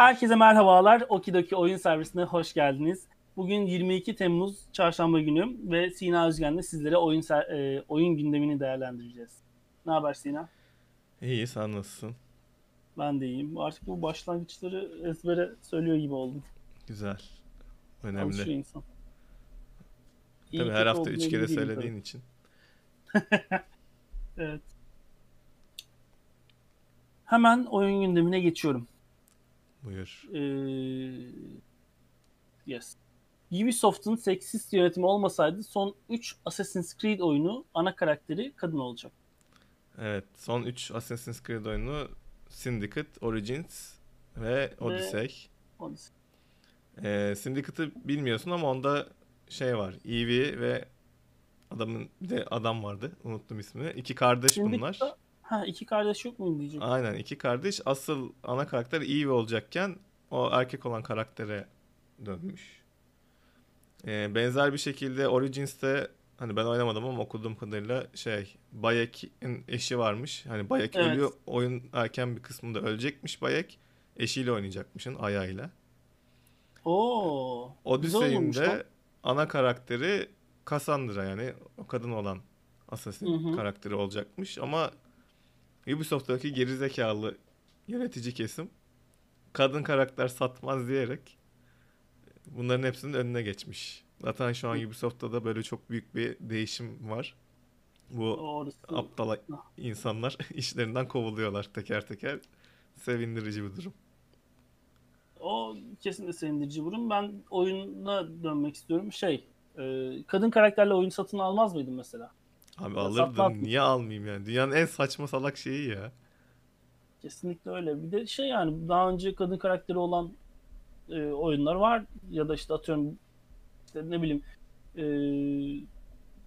Herkese merhabalar. Okidoki Oyun Servisi'ne hoş geldiniz. Bugün 22 Temmuz Çarşamba günü ve Sina Özgen'le sizlere oyun gündemini değerlendireceğiz. Ne haber Sina? İyi, sen nasılsın? Ben de iyiyim. Artık bu başlangıçları ezbere söylüyor gibi oldum. Güzel. Önemli. Alışıyor insan. Tabii her hafta 3 kere söylediğin için. Evet. Hemen oyun gündemine geçiyorum. Buyur. Yes. Ubisoft'un seksist yönetimi olmasaydı son 3 Assassin's Creed oyunu ana karakteri kadın olacak. Evet. Son 3 Assassin's Creed oyunu Syndicate, Origins ve Odyssey. Syndicate'ı bilmiyorsun ama onda şey var. Eevee ve adam vardı. Unuttum ismini. İki kardeş bunlar. Ha, iki kardeş yok mu diyecek? Aynen, iki kardeş. Asıl ana karakter Eevee olacakken o erkek olan karaktere dönmüş. Benzer bir şekilde Origins'te hani ben oynamadım ama okuduğum kadarıyla Bayek'in eşi varmış. Hani Bayek ölüyor. Oyun erken bir kısmında ölecekmiş Bayek. Eşiyle oynayacakmışın, Aya ile. Oo. Odyssey'inde ana karakteri Kassandra, yani o kadın olan assassin karakteri olacakmış ama Ubisoft'taki gerizekalı yönetici kesim kadın karakter satmaz diyerek bunların hepsinin önüne geçmiş. Zaten şu an Ubisoft'ta da böyle çok büyük bir değişim var. Bu aptal insanlar işlerinden kovuluyorlar teker teker. Sevindirici bir durum. O kesinlikle sevindirici bir durum. Ben oyuna dönmek istiyorum. Kadın karakterle oyun satın almaz mıydım mesela? Abi ya alırdın. Niye almayayım yani? Dünyanın en saçma salak şeyi ya. Kesinlikle öyle. Bir de yani daha önce kadın karakteri olan oyunlar var. Ya da atıyorum ne bileyim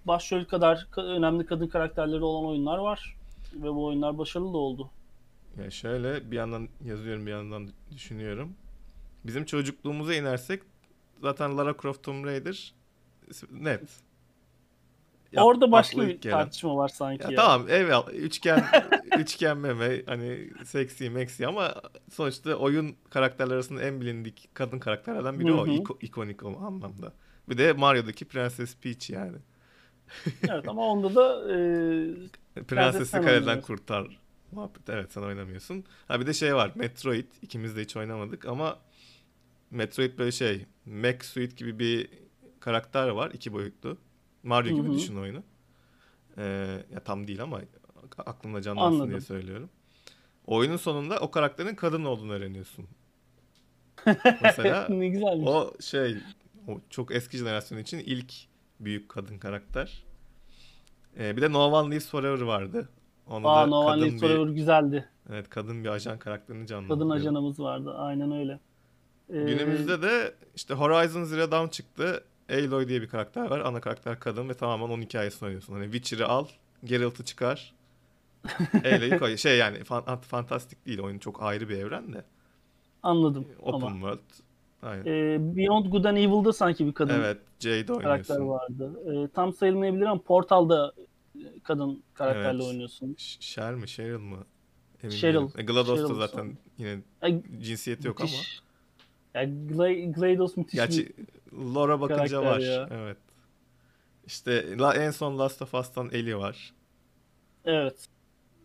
başrol kadar önemli kadın karakterleri olan oyunlar var. Ve bu oyunlar başarılı da oldu. Ya bir yandan yazıyorum bir yandan düşünüyorum. Bizim çocukluğumuza inersek zaten Lara Croft, Tomb Raider net. Orada başka bir tartışma var sanki ya. Tamam, evet, üçgen meme hani seksi ama sonuçta oyun karakterler arasında en bilindik kadın karakterlerden biri o, ikonik o anlamda. Bir de Mario'daki Prenses Peach yani. Evet ama onda da Prensesi kaleden kurtar muhabbet. Evet, sen oynamıyorsun. Ha bir de var. Metroid, ikimiz de hiç oynamadık ama Metroid böyle Mech Suit gibi bir karakter var, 2 boyutlu. Mario gibi düşün oyunu. Ya tam değil ama aklımda canlansın diye söylüyorum. Oyunun sonunda o karakterin kadın olduğunu öğreniyorsun. Mesela ne güzelmiş. O çok eski jenerasyon için ilk büyük kadın karakter. Bir de No One Lives Forever vardı. Onda da No One Lives Forever güzeldi. Evet, kadın bir ajan karakterini canlandırıyor. Kadın ajanımız vardı, aynen öyle. Günümüzde de Horizon Zero Dawn çıktı. Aloy diye bir karakter var. Ana karakter kadın ve tamamen onun hikayesini oynuyorsun. Hani Witcher'ı al, Geralt'ı çıkar. Aloy'u koy. Yani fantastik değil. Oyun çok ayrı bir evren de. Anladım. Open world. Aynen. Beyond Good and Evil'da sanki bir kadın. Evet. Jade karakter vardı. Tam sayılmayabilir ama Portal'da kadın karakterle oynuyorsun. Cheryl mı? Emin değilim. GLaDOS'ta zaten yine cinsiyeti yok ama. Ya GLaDOS müthiş. Gerçi Laura bakınca var. Ya. Evet. En son Last of Us'tan Ellie var. Evet.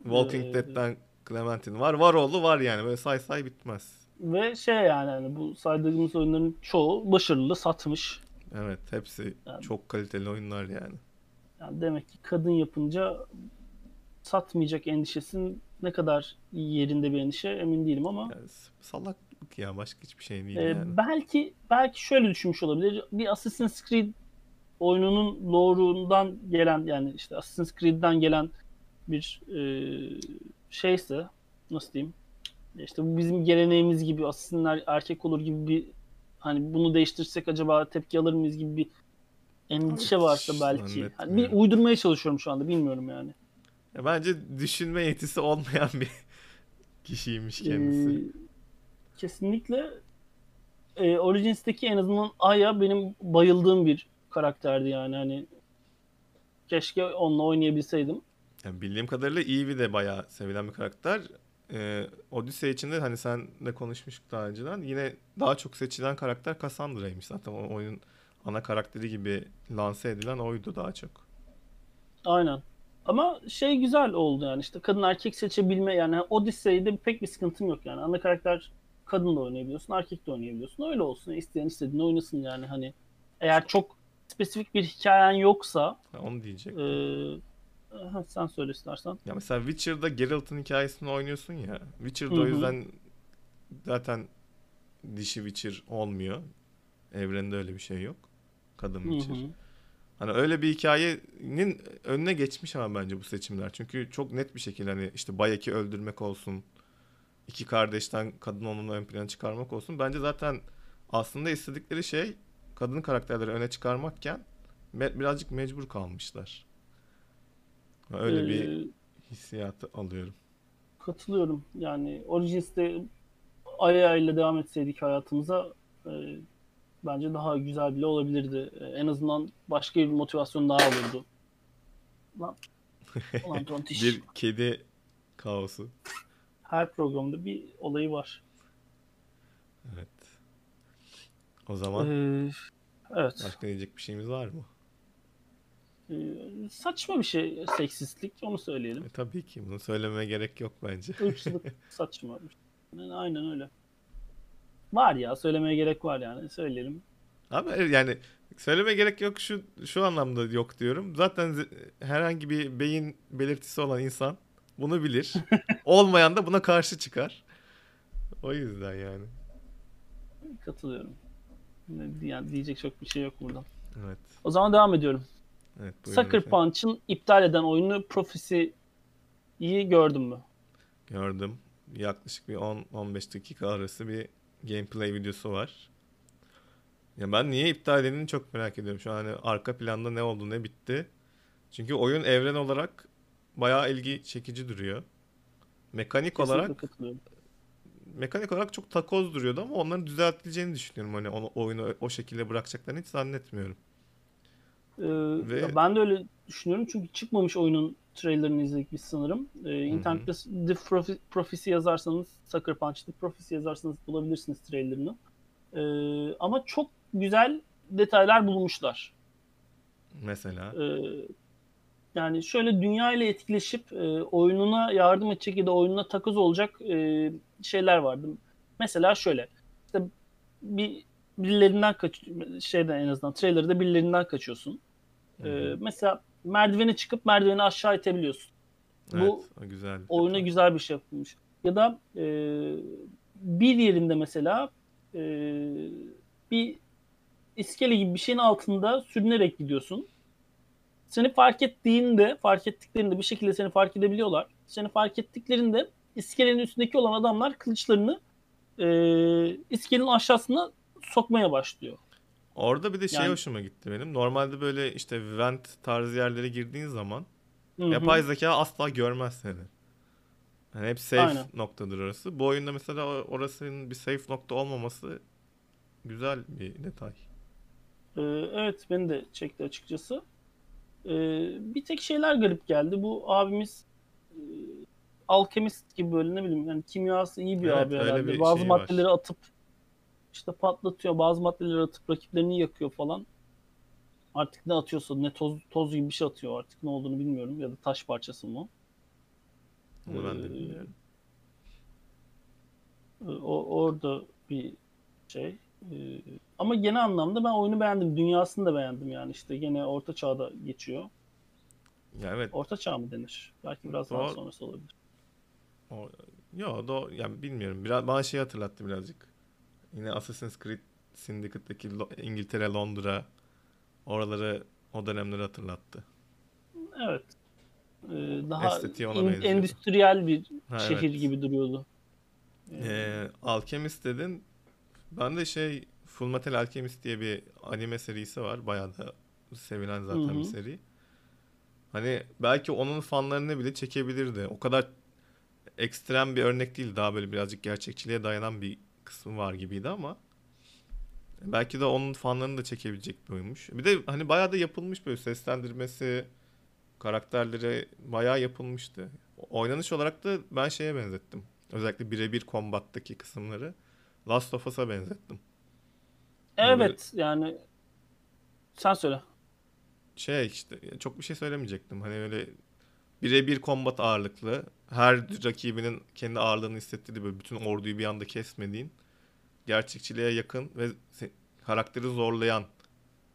Walking Dead'den Clementine var. Var oğlu var yani. Böyle say bitmez. Ve yani bu saydığımız oyunların çoğu başarılı, satmış. Evet, hepsi çok kaliteli oyunlar yani. Demek ki kadın yapınca satmayacak endişesinin ne kadar yerinde bir endişe emin değilim ama. Salak ya, başka hiçbir şey değil yani. Belki şöyle düşünmüş olabilir. Bir Assassin's Creed oyununun lore'undan gelen yani Assassin's Creed'den gelen bir şeyse nasıl diyeyim? Bu bizim geleneğimiz gibi Assassin'ler erkek olur gibi bir hani bunu değiştirsek acaba tepki alır mıyız gibi bir endişe varsa belki. Bir uydurmaya çalışıyorum şu anda, bilmiyorum yani. Ya bence düşünme yetisi olmayan bir kişiymiş kendisi. Kesinlikle. Origins'teki en azından Aya benim bayıldığım bir karakterdi yani. Keşke onunla oynayabilseydim. Yani bildiğim kadarıyla Eevee de bayağı sevilen bir karakter. Odyssey içinde hani sen de konuşmuştuk daha önceden. Yine daha çok seçilen karakter Kassandra'ymış. Zaten o oyunun ana karakteri gibi lanse edilen oydu daha çok. Aynen. Ama şey güzel oldu yani işte kadın erkek seçebilme yani Odyssey'de pek bir sıkıntım yok yani. Ana karakter kadın da oynayabiliyorsun, erkek de oynayabiliyorsun. Öyle olsun. İsteyen istediğini oynasın yani hani. Eğer çok spesifik bir hikayen yoksa. Ha, onu diyecektim. Sen söyle istersen. Ya mesela Witcher'da Geralt'ın hikayesini oynuyorsun ya. Witcher'da Hı-hı. o yüzden zaten dişi Witcher olmuyor. Evrende öyle bir şey yok. Kadın Witcher. Hı-hı. Hani öyle bir hikayenin önüne geçmiş ama bence bu seçimler. Çünkü çok net bir şekilde hani işte Bayek'i öldürmek olsun. İki kardeşten kadın onunla ön plana çıkarmak olsun. Bence zaten aslında istedikleri şey kadın karakterleri öne çıkarmakken birazcık mecbur kalmışlar. Öyle bir hissiyatı alıyorum. Katılıyorum. Yani Origins'te Aya ile devam etseydik hayatımıza bence daha güzel bile olabilirdi. En azından başka bir motivasyon daha olurdu. Lan tontiş. Bir kedi kaosu. Her programda bir olayı var. Evet. O zaman evet. Başka diyecek bir şeyimiz var mı? Saçma bir şey seksistlik, onu söyleyelim. Tabii ki bunu söylemeye gerek yok bence. Irkçılık saçma. Yani aynen öyle. Var ya, söylemeye gerek var yani, söyleyelim. Ama yani söylemeye gerek yok şu anlamda yok diyorum. Zaten herhangi bir beyin belirtisi olan insan bunu bilir. Olmayan da buna karşı çıkar. O yüzden yani. Katılıyorum. Yani diyecek çok bir şey yok buradan. Evet. O zaman devam ediyorum. Evet, Sucker Punch'ın iptal eden oyunu Prophecy'yi gördün mü? Gördüm. Yaklaşık bir 10-15 dakika arası bir gameplay videosu var. Ya ben niye iptal edildiğini çok merak ediyorum. Şu an hani arka planda ne oldu, ne bitti. Çünkü oyun evren olarak bayağı ilgi çekici duruyor. Mekanik olarak çok takoz duruyordu ama onların düzeltileceğini düşünüyorum. Hani onu, oyunu o şekilde bırakacaklarını hiç zannetmiyorum. Ben de öyle düşünüyorum çünkü çıkmamış oyunun trailerını izledik biz sanırım. İnternette The Prophecy yazarsanız, Sucker Punch The Prophecy yazarsanız bulabilirsiniz trailerını. Ama çok güzel detaylar bulmuşlar. Mesela? Yani şöyle dünya ile etkileşip oyununa yardım edecek ya da oyununa takoz olacak şeyler vardı. Mesela şöyle, işte birilerinden en azından trailer'da birilerinden kaçıyorsun. Mesela merdivene çıkıp merdiveni aşağı itebiliyorsun. Evet, bu güzel. Oyuna güzel bir şey yapılmış. Ya da bir yerinde mesela bir iskele gibi bir şeyin altında sürünerek gidiyorsun. Seni fark ettiklerinde bir şekilde seni fark edebiliyorlar. Seni fark ettiklerinde iskelenin üstündeki olan adamlar kılıçlarını iskelenin aşağısına sokmaya başlıyor. Orada bir de şey hoşuma gitti benim. Normalde böyle işte vent tarzı yerlere girdiğin zaman Hı-hı. yapay zeka asla görmez seni. Yani hep safe Aynen. noktadır orası. Bu oyunda mesela orasının bir safe nokta olmaması güzel bir detay. Evet, beni de çekti açıkçası. Bir tek şeyler garip geldi. Bu abimiz alkemist gibi böyle ne bileyim yani kimyası iyi bir abi herhalde. Bazı maddeleri var. Atıp İşte patlatıyor, bazı maddeleri atıp rakiplerini yakıyor falan. Artık ne atıyorsa, ne toz gibi bir şey atıyor artık, ne olduğunu bilmiyorum. Ya da taş parçası mı? Onu ben de bilmiyorum. Orada bir şey. Ama genel anlamda ben oyunu beğendim. Dünyasını da beğendim yani işte. Gene Orta Çağ'da geçiyor. Ya evet. Orta Çağ mı denir? Belki biraz daha sonrası olabilir. Yok, yani bilmiyorum. Bana şeyi hatırlattı birazcık. Yine Assassin's Creed Syndicate'daki İngiltere, Londra, oraları, o dönemleri hatırlattı. Evet. Daha endüstriyel bir şehir gibi duruyordu. Alchemist dedin. Ben de Fullmetal Alchemist diye bir anime serisi var. Bayağı da sevilen zaten Hı-hı. bir seri. Hani belki onun fanlarını bile çekebilirdi. O kadar ekstrem bir örnek değil. Daha böyle birazcık gerçekçiliğe dayanan bir kısmı var gibiydi ama belki de onun fanlarını da çekebilecek bir oyunmuş. Bir de hani bayağı da yapılmış, böyle seslendirmesi, karakterleri bayağı yapılmıştı. Oynanış olarak da ben şeye benzettim. Özellikle birebir kombattaki kısımları Last of Us'a benzettim. Evet böyle... yani sen söyle. Şey işte çok bir şey söylemeyecektim. Hani öyle birebir kombat ağırlıklı, her rakibinin kendi ağırlığını hissettirdiği, böyle bütün orduyu bir anda kesmediğin, gerçekçiliğe yakın ve karakteri zorlayan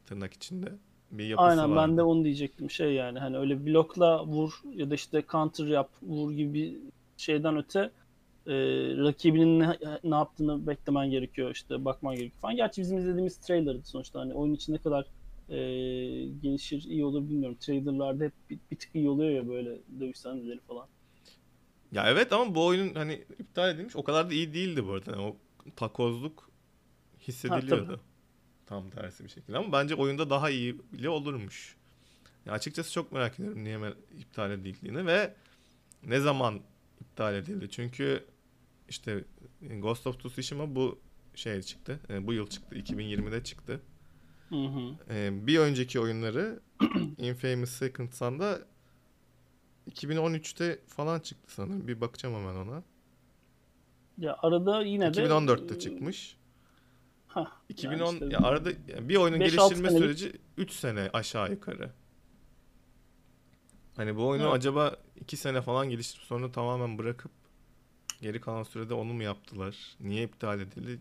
tırnak içinde bir yapısı var. Aynen vardı. Ben de onu diyecektim. Şey yani hani öyle blokla vur ya da işte counter yap vur gibi bir şeyden öte rakibinin ne yaptığını beklemen gerekiyor, işte bakman gerekiyor falan. Gerçi bizim izlediğimiz trailer'dı sonuçta. Hani oyun için ne kadar gelişir, iyi olur bilmiyorum. Trailer'larda hep bir tık iyi oluyor ya böyle dövüş sahneleri falan. Ya evet ama bu oyunun hani iptal edilmiş, o kadar da iyi değildi bu arada. Yani o takozluk hissediliyordu. Ha, tam tersi bir şekilde ama bence oyunda daha iyi bile olurmuş. Ya açıkçası çok merak ediyorum niye iptal edildiğini ve ne zaman iptal edildi. Çünkü işte Ghost of Tsushima bu şey çıktı. Bu yıl çıktı. 2020'de çıktı. Hı hı. Bir önceki oyunları Infamous Second Son'da 2013'te falan çıktı sanırım. Bir bakacağım hemen ona. Ya arada yine 2014'te çıkmış. Hah, 2010 yani işte, ya arada yani bir oyunun geliştirme süreci 3 sene aşağı yukarı. Hani bu oyunu evet. Acaba 2 sene falan geliştirip sonra tamamen bırakıp geri kalan sürede onu mu yaptılar? Niye iptal edildi?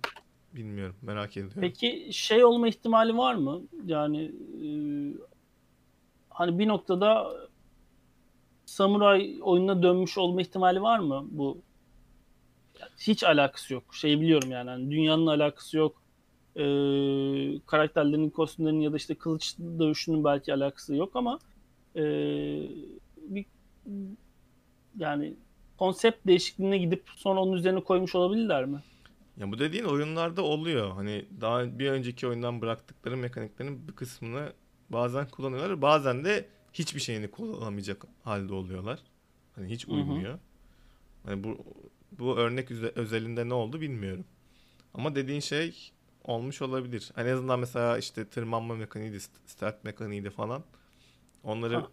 Bilmiyorum. Merak ediyorum. Peki şey olma ihtimali var mı? Yani hani bir noktada samuray oyununa dönmüş olma ihtimali var mı bu? Hiç alakası yok. Şey biliyorum yani hani dünyanın alakası yok. Karakterlerin, kostümlerinin ya da işte kılıç dövüşünün belki alakası yok ama bir yani konsept değişikliğine gidip sonra onun üzerine koymuş olabilirler mi? Ya bu dediğin oyunlarda oluyor. Hani daha bir önceki oyundan bıraktıkları mekaniklerin bir kısmını bazen kullanıyorlar. Bazen de hiçbir şeyini kullanamayacak halde oluyorlar. Hani hiç uymuyor. Hani bu örnek özelinde ne oldu bilmiyorum. Ama dediğin şey olmuş olabilir. En azından mesela işte tırmanma mekaniğiydi, stealth mekaniğiydi falan. Onları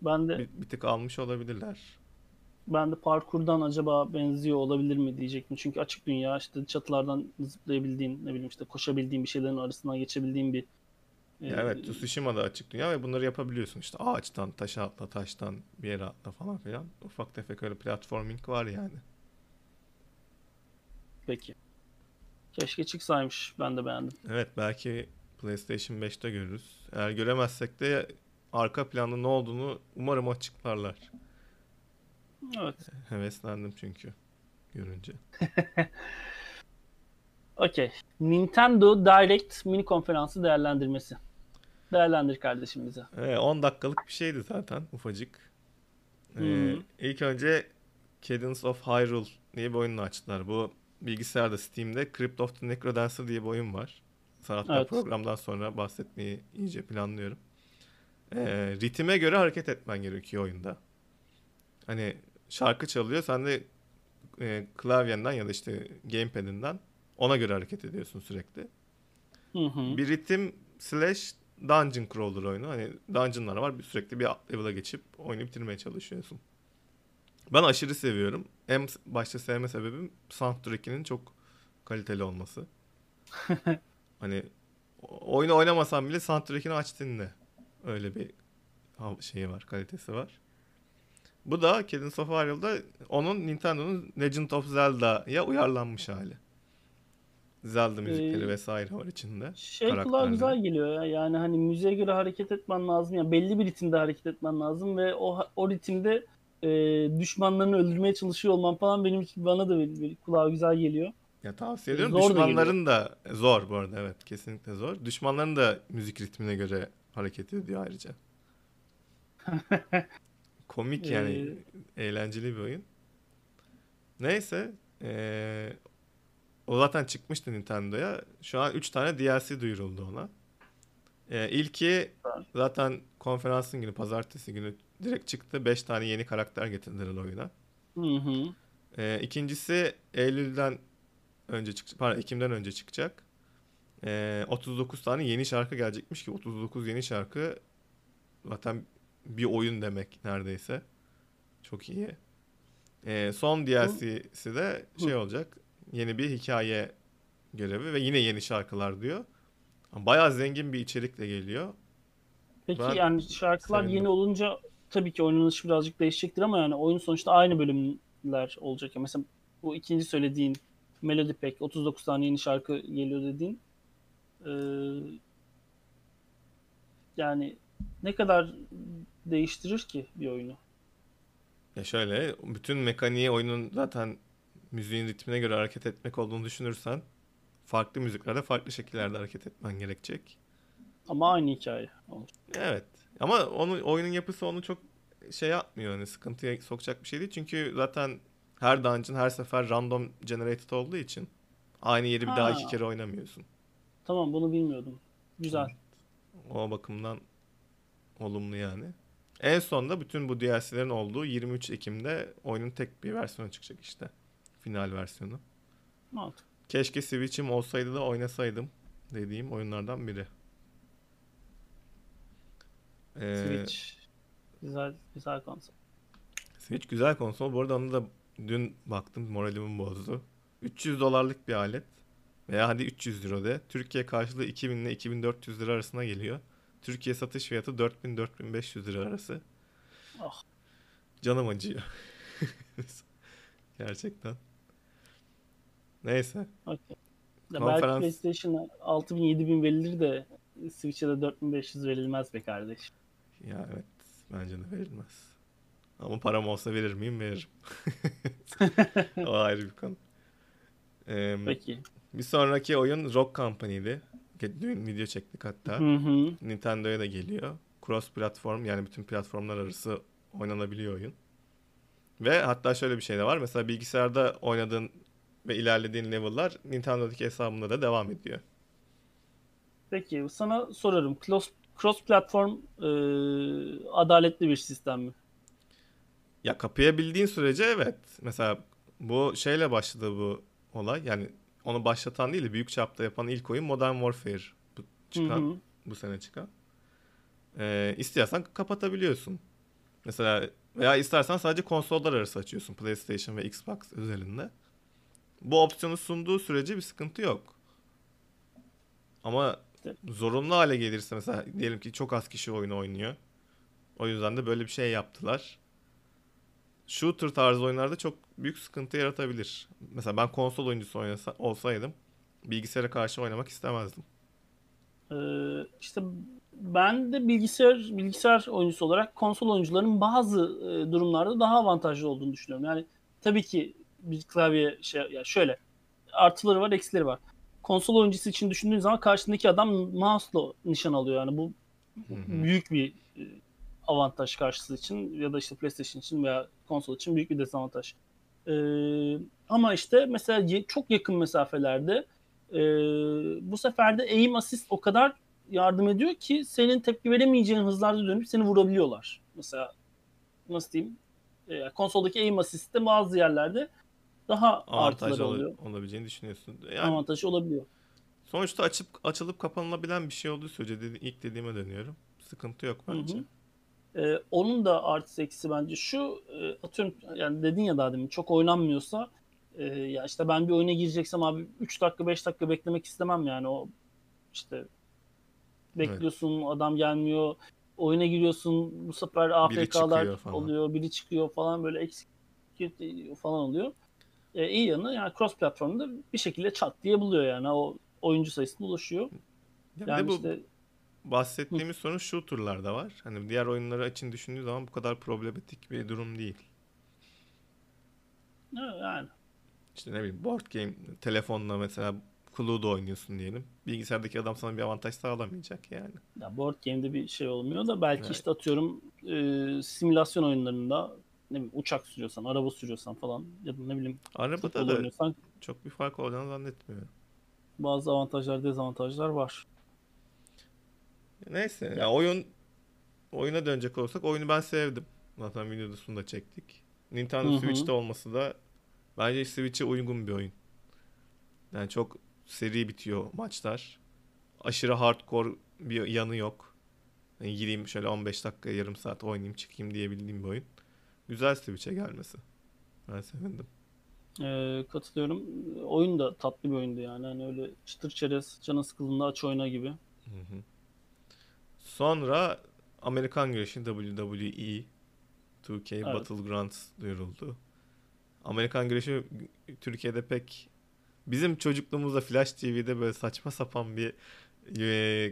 bir tık almış olabilirler. Ben de parkurdan acaba benziyor olabilir mi diyecektim. Çünkü açık dünya işte çatılardan zıplayabildiğin, ne bileyim işte koşabildiğin, bir şeylerin arasından geçebildiğin bir... Evet, Tsushima'da açık dünya ve bunları yapabiliyorsun. İşte ağaçtan, taşa atla, taştan bir yere atla falan filan. Ufak tefek öyle platforming var yani. Peki. Keşke çıksaymış. Ben de beğendim. Evet, belki PlayStation 5'te görürüz. Eğer göremezsek de arka planda ne olduğunu umarım açıklarlar. Evet. Heveslendim çünkü görünce. Okey. Nintendo Direct mini konferansı değerlendirmesi. Değerlendir kardeşim bize. 10 dakikalık bir şeydi zaten. Ufacık. İlk önce Cadence of Hyrule diye bir oyunu açtılar. Bu bilgisayarda Steam'de Crypt of the Necrodancer diye bir oyun var. Sanatlar evet. Programdan sonra bahsetmeyi iyice planlıyorum. Ritime göre hareket etmen gerekiyor oyunda. Hani şarkı çalıyor, sen de klavyenden ya da işte gamepad'inden ona göre hareket ediyorsun sürekli. Bir ritim slash dungeon crawler oyunu. Hani dungeonlar var, sürekli bir level'a geçip oyunu bitirmeye çalışıyorsun. Ben aşırı seviyorum. En başta sevme sebebim soundtrack'inin çok kaliteli olması. Hani oyunu oynamasam bile soundtrack'ini aç dinle. Öyle bir şeyi var, kalitesi var. Bu da Cadence of Hyrule'da onun Nintendo'nun Legend of Zelda'ya uyarlanmış hali. Zelda müzikleri vesaire var içinde. Şey kulağa güzel geliyor ya. Yani hani müziğe göre hareket etmen lazım. Yani belli bir ritimde hareket etmen lazım ve o ritimde düşmanlarını öldürmeye çalışıyor olman falan benim için, bana da bir kulağa güzel geliyor. Ya tavsiye ediyorum. Düşmanların da zor bu arada, evet kesinlikle zor. Düşmanların da müzik ritmine göre hareket ediyor ayrıca. Komik yani eğlenceli bir oyun. Neyse o zaten çıkmıştı Nintendo'ya. Şu an 3 tane DLC duyuruldu ona. İlki zaten konferansın günü, pazartesi günü direkt çıktı. 5 tane yeni karakter getirdiler oyuna. İkincisi Eylül'den önce çıkacak. Pardon, Ekim'den önce çıkacak. 39 tane yeni şarkı gelecekmiş ki 39 yeni şarkı zaten bir oyun demek neredeyse. Çok iyi. Son DLC'si de şey olacak. Yeni bir hikaye görevi ve yine yeni şarkılar diyor. Bayağı zengin bir içerikle geliyor. Peki ben yani şarkılar sevindim. Yeni olunca tabii ki oynanışı birazcık değişecektir ama yani oyun sonuçta aynı bölümler olacak. Yani mesela bu ikinci söylediğin Melody Pack 39 tane yeni şarkı geliyor dediğin yani ne kadar değiştirir ki bir oyunu? Ya şöyle, bütün mekaniği oyunun zaten müziğin ritmine göre hareket etmek olduğunu düşünürsen farklı müziklerde farklı şekillerde hareket etmen gerekecek. Ama aynı hikaye. Evet. Ama onu, oyunun yapısı onu çok şey yapmıyor. Hani sıkıntıya sokacak bir şey değil. Çünkü zaten her dungeon her sefer random generated olduğu için aynı yeri bir daha iki kere oynamıyorsun. Tamam, bunu bilmiyordum. Güzel. Evet. O bakımdan olumlu yani. En sonunda bütün bu DLC'lerin olduğu 23 Ekim'de oyunun tek bir versiyonu çıkacak işte. Final versiyonu. Mantıklı. Keşke Switch'im olsaydı da oynasaydım dediğim oyunlardan biri. Switch güzel konsol. Switch güzel konsol. Bu arada onu da dün baktım, moralimi bozdu. $300'lık bir alet veya hadi €300 de. Türkiye karşılığı 2000 ile 2400 lira arasına geliyor. Türkiye satış fiyatı 4000-4500 lira arası. Oh. Canım acıyor. Gerçekten. Neyse. Okay. Ya belki PlayStation'a 6000-7000 verilir de Switch'e de 4500 verilmez be kardeşim. Ya evet. Bence de verilmez. Ama param olsa verir miyim? Veririm. O ayrı bir konu. Peki. Bir sonraki oyun Rock Company'di. Dün video çektik hatta. Nintendo'ya da geliyor. Cross platform, yani bütün platformlar arası oynanabiliyor oyun. Ve hatta şöyle bir şey de var. Mesela bilgisayarda oynadığın ve ilerlediğin level'lar Nintendo'daki hesabında da devam ediyor. Peki sana sorarım. Cross platform adaletli bir sistem mi? Ya kapayabildiğin sürece evet. Mesela bu şeyle başladı bu olay. Yani onu başlatan değil de büyük çapta yapan ilk oyun Modern Warfare. Bu çıkan, bu sene çıkan. İstiyorsan kapatabiliyorsun. Mesela veya istersen sadece konsollar arası açıyorsun. PlayStation ve Xbox özelinde. Bu opsiyonu sunduğu sürece bir sıkıntı yok. Ama zorunlu hale gelirse mesela diyelim ki çok az kişi oyunu oynuyor. O yüzden de böyle bir şey yaptılar. Shooter tarzı oyunlarda çok büyük sıkıntı yaratabilir. Mesela ben konsol oyuncusu olsaydım bilgisayara karşı oynamak istemezdim. İşte ben de bilgisayar oyuncusu olarak konsol oyuncuların bazı durumlarda daha avantajlı olduğunu düşünüyorum. Yani tabii ki bir klavye yani şöyle artıları var, eksileri var. Konsol oyuncusu için düşündüğün zaman karşındaki adam mouse'la nişan alıyor. Yani bu büyük bir avantaj karşısı için ya da işte PlayStation için veya konsol için büyük bir dezavantaj. Ama işte mesela çok yakın mesafelerde bu sefer de aim assist o kadar yardım ediyor ki senin tepki veremeyeceğin hızlarda dönüp seni vurabiliyorlar. Mesela nasıl diyeyim? Konsoldaki aim assist'te bazı yerlerde daha avantajlı olabileceğini düşünüyorsun. Yani avantajı olabiliyor. Sonuçta açılıp kapanılabilen bir şey olduğu sürece ilk dediğime dönüyorum. Sıkıntı yok bence. Onun da artı eksi bence şu, atıyorum yani dedin ya daha demin çok oynanmıyorsa ya işte ben bir oyuna gireceksem abi 3 dakika 5 dakika beklemek istemem yani o işte bekliyorsun evet. Adam gelmiyor. Oyuna giriyorsun bu sefer AFK'lar oluyor, biri çıkıyor falan böyle eksik falan oluyor. İyi yanı yani cross platformda bir şekilde çat diye buluyor yani o oyuncu sayısına ulaşıyor. Yani bu işte bahsettiğimiz sorun shooter'larda var. Hani diğer oyunları için düşündüğü zaman bu kadar problematik bir durum değil. Yani. İşte ne bileyim board game telefonla mesela Cluedo oynuyorsun diyelim. Bilgisayardaki adam sana bir avantaj sağlamayacak yani. Ya board game'de bir şey olmuyor da belki evet. İşte atıyorum simülasyon oyunlarında ne bileyim uçak sürüyorsan, araba sürüyorsan falan ya da ne bileyim arabada da oynuyorsan, çok bir fark olacağını zannetmiyorum. Bazı avantajlar, dezavantajlar var. Neyse ya. Ya oyuna dönecek olursak oyunu ben sevdim. Zaten videosunu da çektik. Nintendo Switch'te olması da bence Switch'e uygun bir oyun. Yani çok seri bitiyor maçlar. Aşırı hardcore bir yanı yok. Yani gireyim şöyle 15 dakika yarım saat oynayayım çıkayım diyebildiğim bir oyun. Güzel Switch'e gelmesi. Ben sevindim. Katılıyorum. Oyun da tatlı bir oyundu yani. Hani öyle çıtır çerez, canın sıkıldığında aç oyna gibi. Hı hı. Sonra Amerikan girişi WWE 2K evet. Battlegrounds duyuruldu. Amerikan girişi Türkiye'de pek, bizim çocukluğumuzda Flash TV'de böyle saçma sapan bir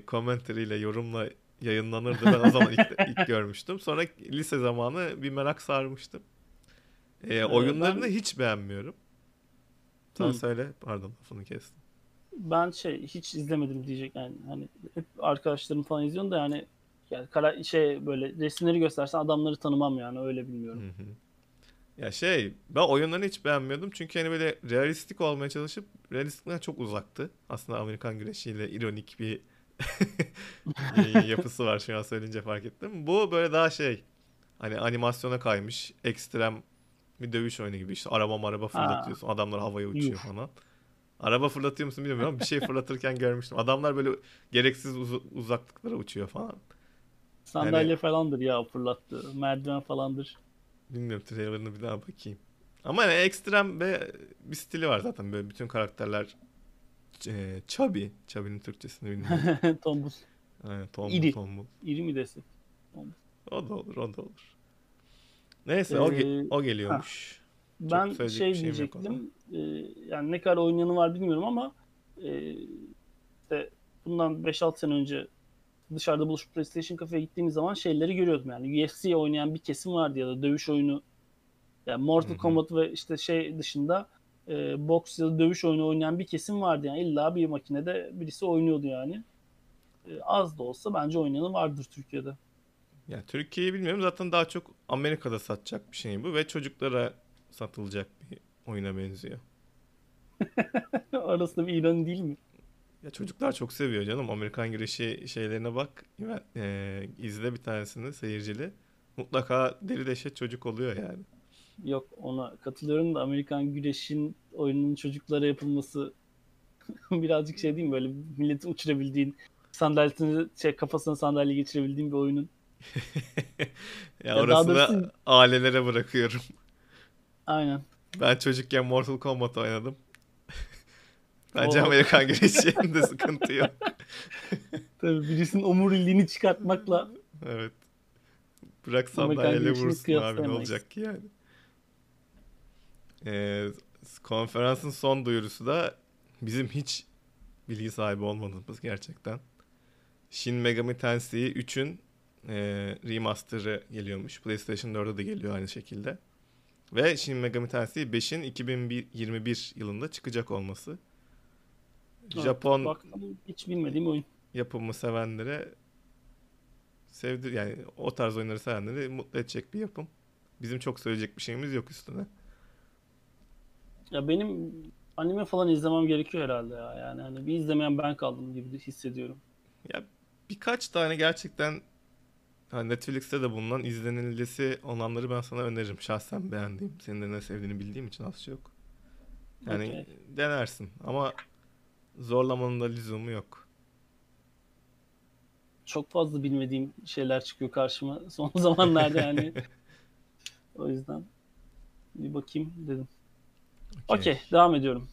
komenteriyle, yorumla yayınlanırdı. Ben o zaman ilk görmüştüm. Sonra lise zamanı bir merak sarmıştım. Oyunlarını hiç beğenmiyorum. Sen söyle, pardon lafını kestim. Ben hiç izlemedim diyecek yani, hani hep arkadaşlarım falan izliyor da yani böyle resimleri göstersen adamları tanımam yani, öyle bilmiyorum. Hı hı. Ya ben oyunlarını hiç beğenmiyordum çünkü hani böyle realistik olmaya çalışıp realistikten çok uzaktı. Aslında Amerikan güreşiyle ironik bir yapısı var, şu an söyleyince fark ettim. Bu böyle daha hani animasyona kaymış, ekstrem bir dövüş oyunu gibi. İşte araba fırlatıyorsun, adamlar havaya uçuyor falan. Araba fırlatıyor musun bilmiyorum ama bir şey fırlatırken görmüştüm. Adamlar böyle gereksiz uzaklıklara uçuyor falan. Sandalye falandır ya fırlattı, merdiven falandır. Bilmiyorum, trailer'ını bir daha bakayım. Ama yani ekstrem bir stili var zaten. Böyle bütün karakterler chubby. Chubby'nin Türkçesini bilmiyorum. Tombul. Aynen, tombul. İri. Tombul. İri mi desin? Tombul. O da olur. Neyse o geliyormuş. Ben diyecektim. Yani ne kadar oynayanı var bilmiyorum ama bundan 5-6 sene önce dışarıda buluşup PlayStation kafeye gittiğimiz zaman şeyleri görüyordum yani. UFC'ye oynayan bir kesim vardı ya da dövüş oyunu. Yani Mortal Kombat ve işte dışında boks ya da dövüş oyunu oynayan bir kesim vardı yani. İlla bir makinede birisi oynuyordu yani. Az da olsa bence oynayanı vardır Türkiye'de. Ya Türkiye'yi bilmiyorum, zaten daha çok Amerika'da satacak bir şey bu ve çocuklara satılacak bir oyuna benziyor. Arasında bir İran değil mi? Ya çocuklar çok seviyor canım. Amerikan güreşi şeylerine bak. İzle bir tanesini, seyircili. Mutlaka deli deşe çocuk oluyor yani. Yok, ona katılıyorum da Amerikan güreşin oyununun çocuklara yapılması birazcık değil mi? Böyle milleti uçurabildiğin, sandalyesini kafasına sandalye geçirebildiğin bir oyunun. ya orasını doğrusu ailelere bırakıyorum. Aynen. Ben çocukken Mortal Kombat oynadım. Bence Amerikan güreşçilerinde sıkıntı yok. Tabii birisinin omuriliğini çıkartmakla. Evet. Bırak sandalyeyle vursun abi, ne olacak ki yani. Konferansın son duyurusu da bizim hiç bilgi sahibi olmadığımız gerçekten. Shin Megami Tensei 3'ün remaster'ı geliyormuş. PlayStation 4'e de geliyor aynı şekilde. Ve Shin Megami Tensei 5'in 2021 yılında çıkacak olması. Japon hiç bilmediğim oyun. Yapımı sevenlere yani o tarz oyunları sevenleri mutlu edecek bir yapım. Bizim çok söyleyecek bir şeyimiz yok üstüne. Ya benim anime falan izlemem gerekiyor herhalde ya. Yani hani bir izlemeyen ben kaldım gibi hissediyorum. Ya birkaç tane gerçekten Netflix'te de bulunan izlenilesi olanları ben sana öneririm. Şahsen beğendiğim, senin de ne sevdiğini bildiğim için az çok. Yani denersin ama zorlamanın da lüzumu yok. Çok fazla bilmediğim şeyler çıkıyor karşıma son zamanlarda yani. O yüzden bir bakayım dedim. Okey, devam ediyorum.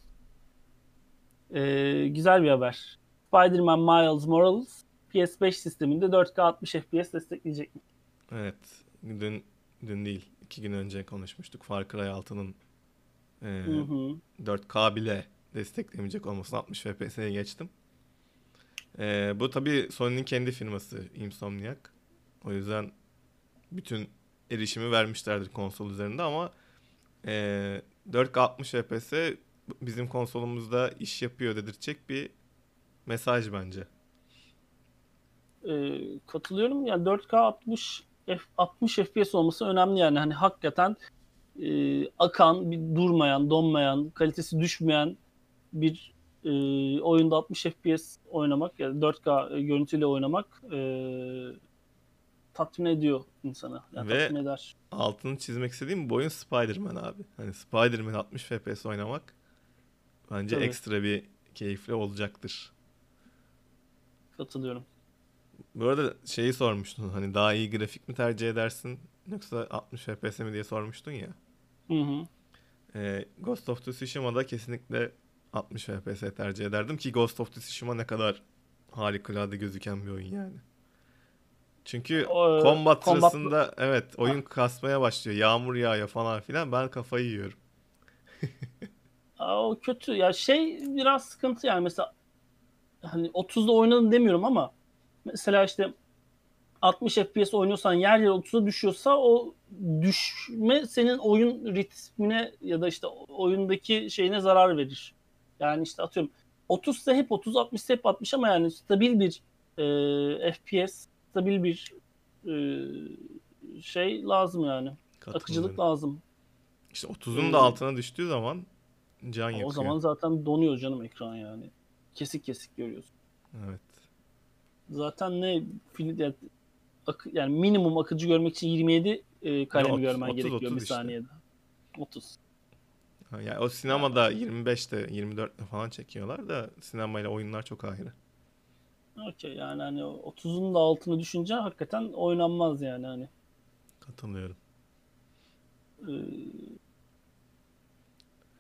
Güzel bir haber. Spider-Man Miles Morales PS5 sisteminde 4K 60 FPS destekleyecek mi? Evet. Dün değil, 2 gün önce konuşmuştuk. Far Cry 6'nın 4K bile desteklemeyecek olmasına 60 FPS'ye geçtim. Bu tabii Sony'nin kendi firması Insomniac. O yüzden bütün erişimi vermişlerdir konsol üzerinde ama 4K 60 FPS bizim konsolumuzda iş yapıyor dedirtecek bir mesaj bence. Katılıyorum. Yani 4K 60 FPS olması önemli yani. Hani hakikaten akan, bir durmayan, donmayan, kalitesi düşmeyen bir oyunda 60 FPS oynamak, yani 4K görüntüyle oynamak tatmin ediyor insanı. Yani ve tatmin eder. Altını çizmek istediğim bu oyun Spider-Man abi. Hani Spider-Man 60 FPS oynamak bence ekstra bir keyifli olacaktır. Katılıyorum. Bu arada sormuştun, hani daha iyi grafik mi tercih edersin yoksa 60 FPS mi diye sormuştun ya. Ghost of Tsushima'da kesinlikle 60 FPS tercih ederdim ki Ghost of Tsushima ne kadar harikulade gözüken bir oyun yani. Çünkü combat sırasında evet oyun kasmaya başlıyor. Yağmur yağıyor falan filan. Ben kafayı yiyorum. O kötü. Ya şey biraz sıkıntı yani mesela hani 30'da oynadım demiyorum ama mesela işte 60 FPS oynuyorsan yer yer 30'a düşüyorsa o düşme senin oyun ritmine ya da işte oyundaki şeyine zarar verir. Yani işte atıyorum 30'sa hep 30, 60'sa hep 60 ama yani stabil bir FPS, stabil bir şey lazım yani. Katılırım. Akıcılık lazım. İşte 30'un da altına düştüğü zaman can yakıyor. O zaman zaten donuyor canım ekran yani. Kesik kesik görüyorsun. Evet. Zaten ne yani minimum akıcı görmek için 27 kalemi yani görmen 30, gerekiyor 30 bir işte. Saniyede. 30. Ya yani o sinemada 25'te 24'te falan çekiyorlar da sinemayla oyunlar çok ayrı. Okey yani hani 30'un da altını düşünce hakikaten oynanmaz yani hani. Katılıyorum.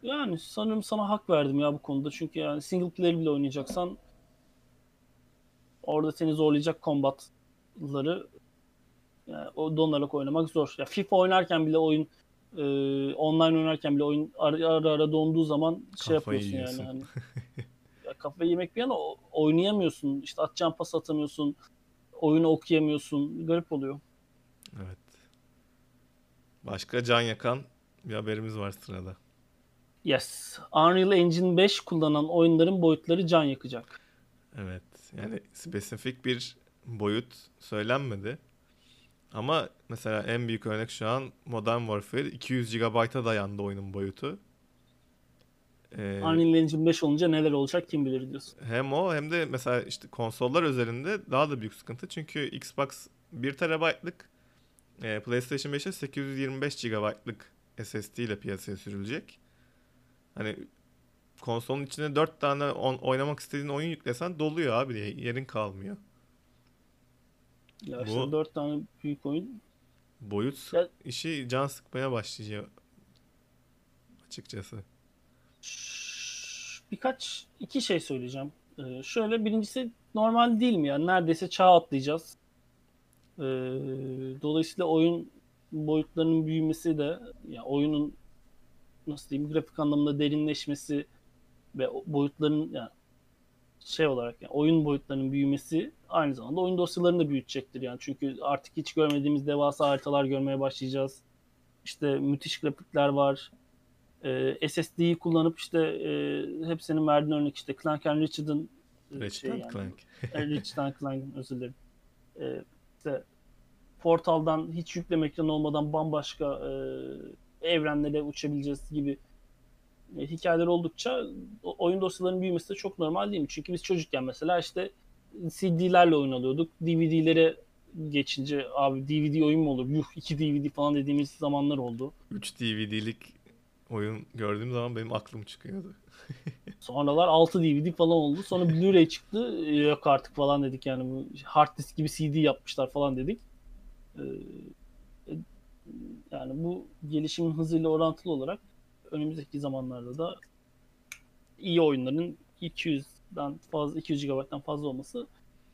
Yani sanırım sana hak verdim ya bu konuda çünkü yani single player bile oynayacaksan orada seni zorlayacak combatları yani o donarak oynamak zor. Ya FIFA oynarken bile oyun online oynarken bile oyun ara ara donduğu zaman şey kafayı yapıyorsun yiyorsun. Yani. Hani, ya kafayı yemek bir yana oynayamıyorsun. İşte atacağın pas atamıyorsun. Oyunu okuyamıyorsun. Garip oluyor. Evet. Başka can yakan bir haberimiz var sırada. Yes. Unreal Engine 5 kullanan oyunların boyutları can yakacak. Evet. Yani spesifik bir boyut söylenmedi. Ama mesela en büyük örnek şu an Modern Warfare 200 GB'a dayandı oyunun boyutu. Unreal Engine 5 olunca neler olacak kim bilir diyorsun. Hem o hem de mesela işte konsollar üzerinde daha da büyük sıkıntı. Çünkü Xbox 1 TB'lık PlayStation 5'e 825 GB'lık SSD ile piyasaya sürülecek. Hani konsolun içine 4 tane oynamak istediğin oyun yüklesen doluyor abi diye yerin kalmıyor. Ya bu, işte 4 tane büyük oyun. Boyut ya, işi can sıkmaya başlayacak açıkçası. İki şey söyleyeceğim. Şöyle birincisi normal değil mi? Yani neredeyse çağ atlayacağız. Dolayısıyla oyun boyutlarının büyümesi de yani oyunun nasıl diyeyim grafik anlamında derinleşmesi ve boyutların yani şey olarak yani oyun boyutlarının büyümesi aynı zamanda oyun dosyalarını da büyütecektir yani çünkü artık hiç görmediğimiz devasa haritalar görmeye başlayacağız. İşte müthiş grafikler var. SSD'yi kullanıp işte hepsinin verdiğin örnek işte Clank and Ratchet'ın Ratchet Clank özür dilerim. İşte Portal'dan hiç yükleme ekranı olmadan bambaşka evrenlere uçabileceğiz gibi hikayeler oldukça oyun dosyalarının büyümesi de çok normal değil mi? Çünkü biz çocukken mesela işte CD'lerle oyun alıyorduk. DVD'lere geçince abi DVD oyun mu olur? Yuh 2 DVD falan dediğimiz zamanlar oldu. 3 DVD'lik oyun gördüğüm zaman benim aklım çıkıyordu. Sonralar 6 DVD falan oldu. Sonra Blu-ray çıktı. Yok artık falan dedik yani. Bu hard disk gibi CD yapmışlar falan dedik. Yani bu gelişimin hızıyla orantılı olarak önümüzdeki zamanlarda da iyi oyunların 200'den fazla 200 GB'dan fazla olması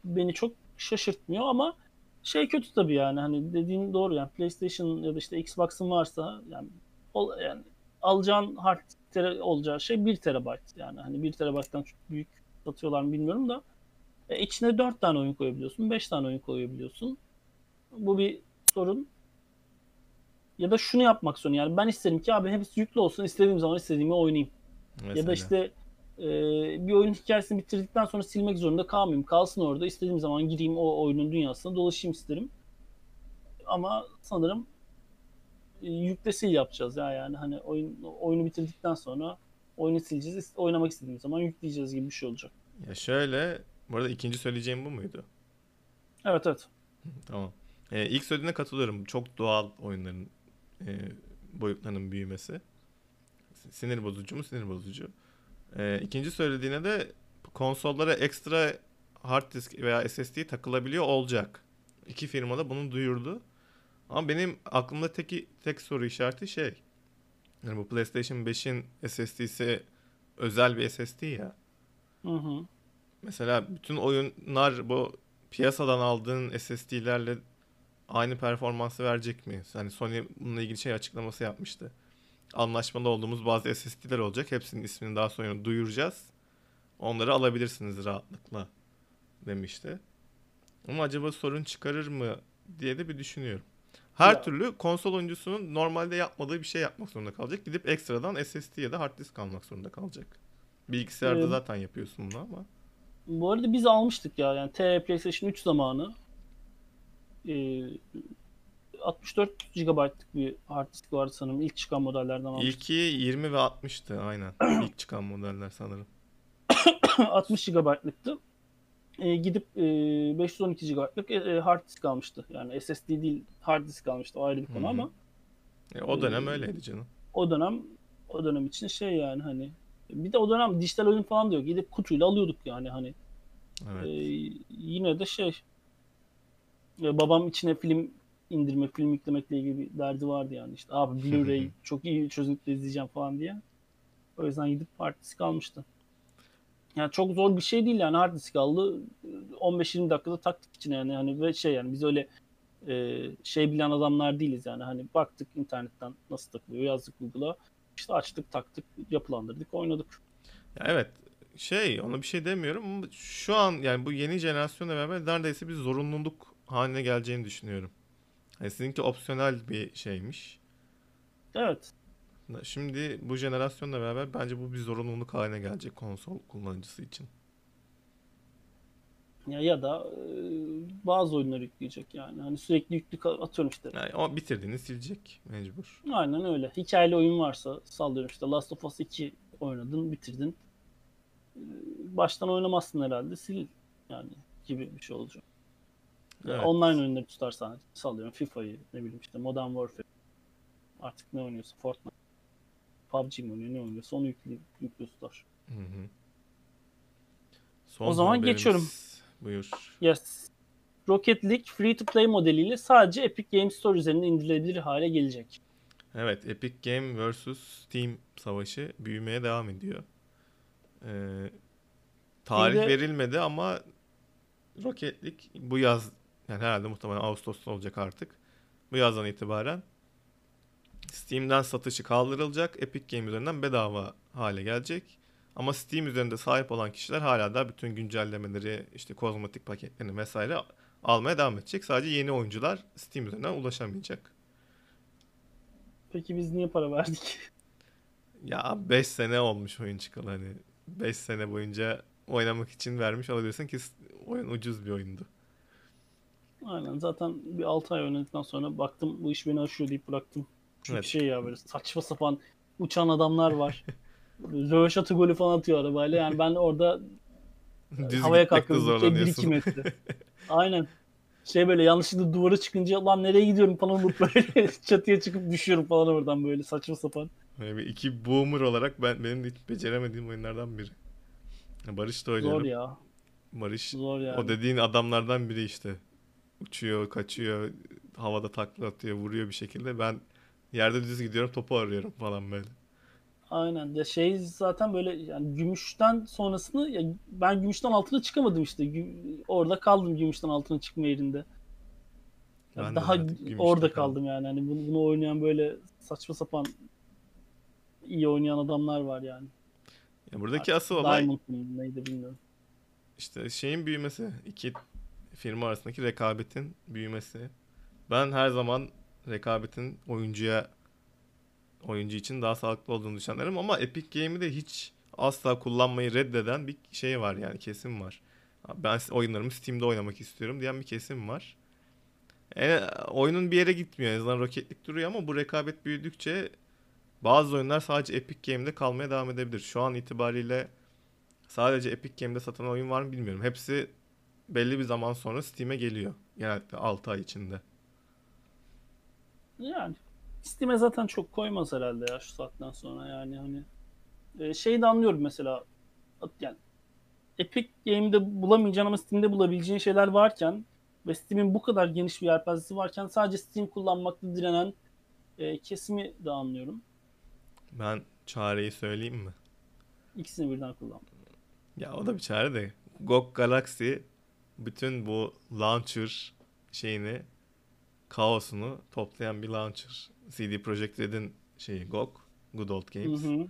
beni çok şaşırtmıyor ama şey kötü tabii yani hani dediğin doğru yani PlayStation ya da işte Xbox'ın varsa yani alacağın hard olacağı şey 1 TB yani hani 1 TB'dan büyük satıyorlar mı bilmiyorum da içine 4 tane oyun koyabiliyorsun, 5 tane oyun koyabiliyorsun. Bu bir sorun. Ya da şunu yapmak zorunda yani ben isterim ki abi hepsi yüklü olsun istediğim zaman istediğimi oynayayım. Mesela. Ya da işte bir oyun hikayesini bitirdikten sonra silmek zorunda kalmayayım. Kalsın orada istediğim zaman gireyim o oyunun dünyasına dolaşayım isterim. Ama sanırım yükle sil yapacağız ya yani hani oyunu bitirdikten sonra oyunu sileceğiz. Oynamak istediğim zaman yükleyeceğiz gibi bir şey olacak. Ya şöyle bu arada ikinci söyleyeceğim bu muydu? Evet. Tamam. İlk söylediğine katılıyorum. Çok doğal oyunların boyutlarının büyümesi. Sinir bozucu. İkinci söylediğine de konsollara ekstra hard disk veya SSD takılabiliyor olacak. İki firma da bunu duyurdu. Ama benim aklımda tek soru işareti Yani bu PlayStation 5'in SSD'si özel bir SSD ya. Hı hı. Mesela bütün oyunlar bu piyasadan aldığın SSD'lerle aynı performansı verecek mi? Yani Sony bununla ilgili şey açıklaması yapmıştı. Anlaşmalı olduğumuz bazı SSD'ler olacak. Hepsinin ismini daha sonra duyuracağız. Onları alabilirsiniz rahatlıkla demişti. Ama acaba sorun çıkarır mı diye de bir düşünüyorum. Her ya. Türlü konsol oyuncusunun normalde yapmadığı bir şey yapmak zorunda kalacak. Gidip ekstradan SSD ya da hard disk almak zorunda kalacak. Bilgisayarda zaten yapıyorsun bunu ama. Bu arada biz almıştık ya. Yani PlayStation 3 zamanı 64 GB'lık bir hard disk vardı sanırım. İlk çıkan modellerden almıştık. İlki 20 ve 60'tı aynen. İlk çıkan modeller sanırım. 60 GB'lıktı. Gidip 512 GB'lık hard disk almıştı. Yani SSD değil hard disk almıştı. O ayrı bir konu ama. O dönem öyleydi canım. O dönem için şey yani hani. Bir de o dönem dijital oyun falan diyor. Gidip kutuyla alıyorduk yani hani. Evet. Yine de şey. Babam içine film indirmek, film yüklemekle ilgili bir derdi vardı yani. İşte abi Blu-ray çok iyi çözünürlükle izleyeceğim falan diye. O yüzden gidip hard disk almıştı. Yani çok zor bir şey değil yani hard disk aldı. 15-20 dakikada taktık içine yani hani ve şey yani biz öyle şey bilen adamlar değiliz yani hani baktık internetten nasıl takılıyor yazdık Google'a. İşte açtık taktık yapılandırdık oynadık. Ya evet şey ona bir şey demiyorum ama şu an yani bu yeni jenerasyonla beraber neredeyse bir zorunluluk haline geleceğini düşünüyorum. Yani sizinki opsiyonel bir şeymiş. Evet. Şimdi bu jenerasyonla beraber bence bu bir zorunluluk haline gelecek konsol kullanıcısı için. Ya da bazı oyunları yükleyecek yani. Hani sürekli yüklük atıyorum işte. Yani ama bitirdiğini silecek mecbur. Aynen öyle. Hikayeli oyun varsa sallıyorum işte Last of Us 2 oynadın, bitirdin. Baştan oynamazsın herhalde. Sil yani gibi bir şey olacak. Evet. Online oyunları tutarsan sallıyorum FIFA'yı ne bileyim işte Modern Warfare. Artık ne oynuyorsun Fortnite. PUBG mi oynuyor ne oynuyorsa onu yüklü tutar. O zaman haberimiz. Geçiyorum. Buyur. Yes. Rocket League free to play modeliyle sadece Epic Games Store üzerinde indirilebilir hale gelecek. Evet, Epic Game vs Steam savaşı büyümeye devam ediyor. Tarih verilmedi ama Rocket League bu yaz yani herhalde muhtemelen Ağustos'ta olacak artık. Bu yazdan itibaren Steam'den satışı kaldırılacak. Epic Game üzerinden bedava hale gelecek. Ama Steam üzerinde sahip olan kişiler hala da bütün güncellemeleri, işte kozmetik paketlerini vesaire almaya devam edecek. Sadece yeni oyuncular Steam üzerinden ulaşamayacak. Peki biz niye para verdik? Ya 5 sene olmuş oyun çıkalı hani. 5 sene boyunca oynamak için vermiş olabilirsin ki oyun ucuz bir oyundu. Aynen zaten bir 6 ay oynadıktan sonra baktım bu iş beni aşıyor deyip bıraktım. Çünkü evet. Şey ya böyle saçma sapan uçan adamlar var. Röveşatı golü falan atıyor arabayla. Yani ben orada havaya kalktım. 1-2 metre. Aynen. Şey böyle yanlışlıkla duvara çıkınca lan nereye gidiyorum falan böyle çatıya çıkıp düşüyorum falan oradan böyle saçma sapan. Yani iki boomer olarak benim hiç beceremediğim oyunlardan biri. Barış da oynuyorum. Zor ya. Barış yani. O dediğin adamlardan biri işte. Uçuyor, kaçıyor, havada takla atıyor, vuruyor bir şekilde. Ben yerde düz gidiyorum, topu arıyorum falan böyle. Aynen. Ya şey zaten böyle yani gümüşten sonrasını ya ben gümüşten altına çıkamadım işte. Orada kaldım gümüşten altına çıkma yerinde. Yani daha orada kaldım yani. Hani bunu oynayan böyle saçma sapan iyi oynayan adamlar var yani. Ya buradaki asıl olay neydi bilmiyorum. İşte şeyin büyümesi, iki firma arasındaki rekabetin büyümesi. Ben her zaman rekabetin oyuncu için daha sağlıklı olduğunu düşünüyorum ama Epic Game'i de hiç asla kullanmayı reddeden bir şey var yani kesim var. Ben oyunlarımı Steam'de oynamak istiyorum diyen bir kesim var. Yani oyunun bir yere gitmiyor. En azından roketlik duruyor ama bu rekabet büyüdükçe bazı oyunlar sadece Epic Game'de kalmaya devam edebilir. Şu an itibariyle sadece Epic Game'de satılan oyun var mı bilmiyorum. Hepsi belli bir zaman sonra Steam'e geliyor. Genellikle 6 ay içinde. Yani Steam'e zaten çok koymaz herhalde ya şu saatten sonra yani hani şeyi de anlıyorum mesela yani Epic Game'de bulamayacağın ama Steam'de bulabileceğin şeyler varken ve Steam'in bu kadar geniş bir yelpazesi varken sadece Steam kullanmakta direnen kesimi de anlıyorum. Ben çareyi söyleyeyim mi? İkisini birden kullan. Ya o da bir çare de. GOG Galaxy bütün bu launcher şeyini, kaosunu toplayan bir launcher. CD Projekt Red'in şeyi GOG, Good Old Games. Hı hı.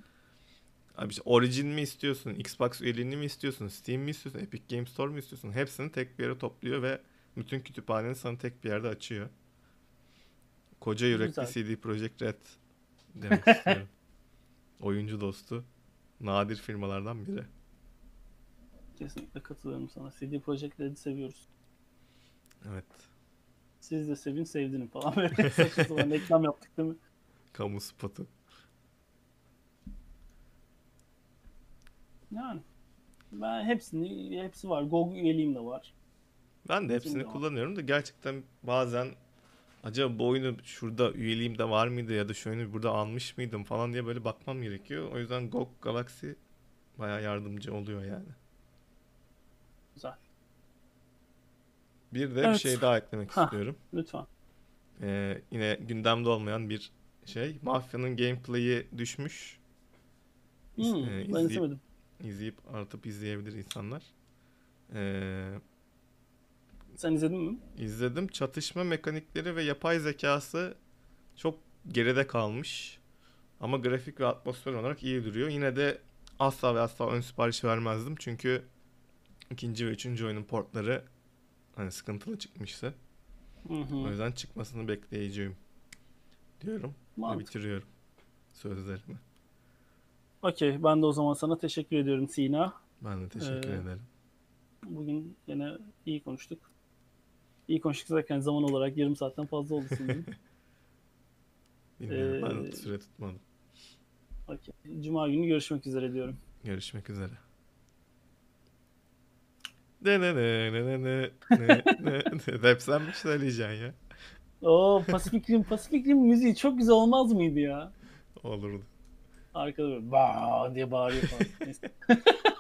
Abi işte Origin mi istiyorsun, Xbox üyeliğini mi istiyorsun, Steam mi istiyorsun, Epic Games Store mu istiyorsun? Hepsini tek bir yere topluyor ve bütün kütüphaneni sana tek bir yerde açıyor. Koca yürekli CD Projekt Red demek istiyorum. Oyuncu dostu nadir firmalardan biri. Kesinlikle katılıyorum sana. CD Projekt Red'i seviyoruz. Evet. Siz de sevin, sevdinin falan böyle saçma sapan reklam yaptık değil mi? Kamu spotu. Yani ben hepsi var. GOG üyeliğim de var. Ben de hepsini kullanıyorum da gerçekten bazen acaba bu oyunu şurada üyeliğim de var mıydı ya da şu oyunu burada almış mıydım falan diye böyle bakmam gerekiyor. O yüzden GOG Galaxy bayağı yardımcı oluyor yani. Güzel. Bir de evet, bir şey daha eklemek istiyorum. Lütfen. Yine gündemde olmayan bir şey. Mafya'nın gameplay'i düşmüş. Ben istemedim. İzleyip artıp izleyebilir insanlar. Sen izledin mi? İzledim. Çatışma mekanikleri ve yapay zekası çok geride kalmış. Ama grafik ve atmosfer olarak iyi duruyor. Yine de asla ve asla ön sipariş vermezdim. Çünkü ikinci ve üçüncü oyunun portları hani sıkıntılı çıkmıştı. Hı-hı. O yüzden çıkmasını bekleyeceğim diyorum. Mantıklı. Ve bitiriyorum sözlerimi. Okey, ben de o zaman sana teşekkür ediyorum Sina. Ben de teşekkür ederim. Bugün yine iyi konuştuk. İyi konuştuk zaten, zaman olarak yarım saatten fazla oldu sanırım. Bilmiyorum, ben süre tutmadım. Okay. Cuma günü görüşmek üzere diyorum. Görüşmek üzere. Hep sen mi söyleyeceksin ya? Oo, Pacific Rim müziği çok güzel olmaz mıydı ya? Olurdu. Arkada böyle "Vaa!" diye bağırıyor falan.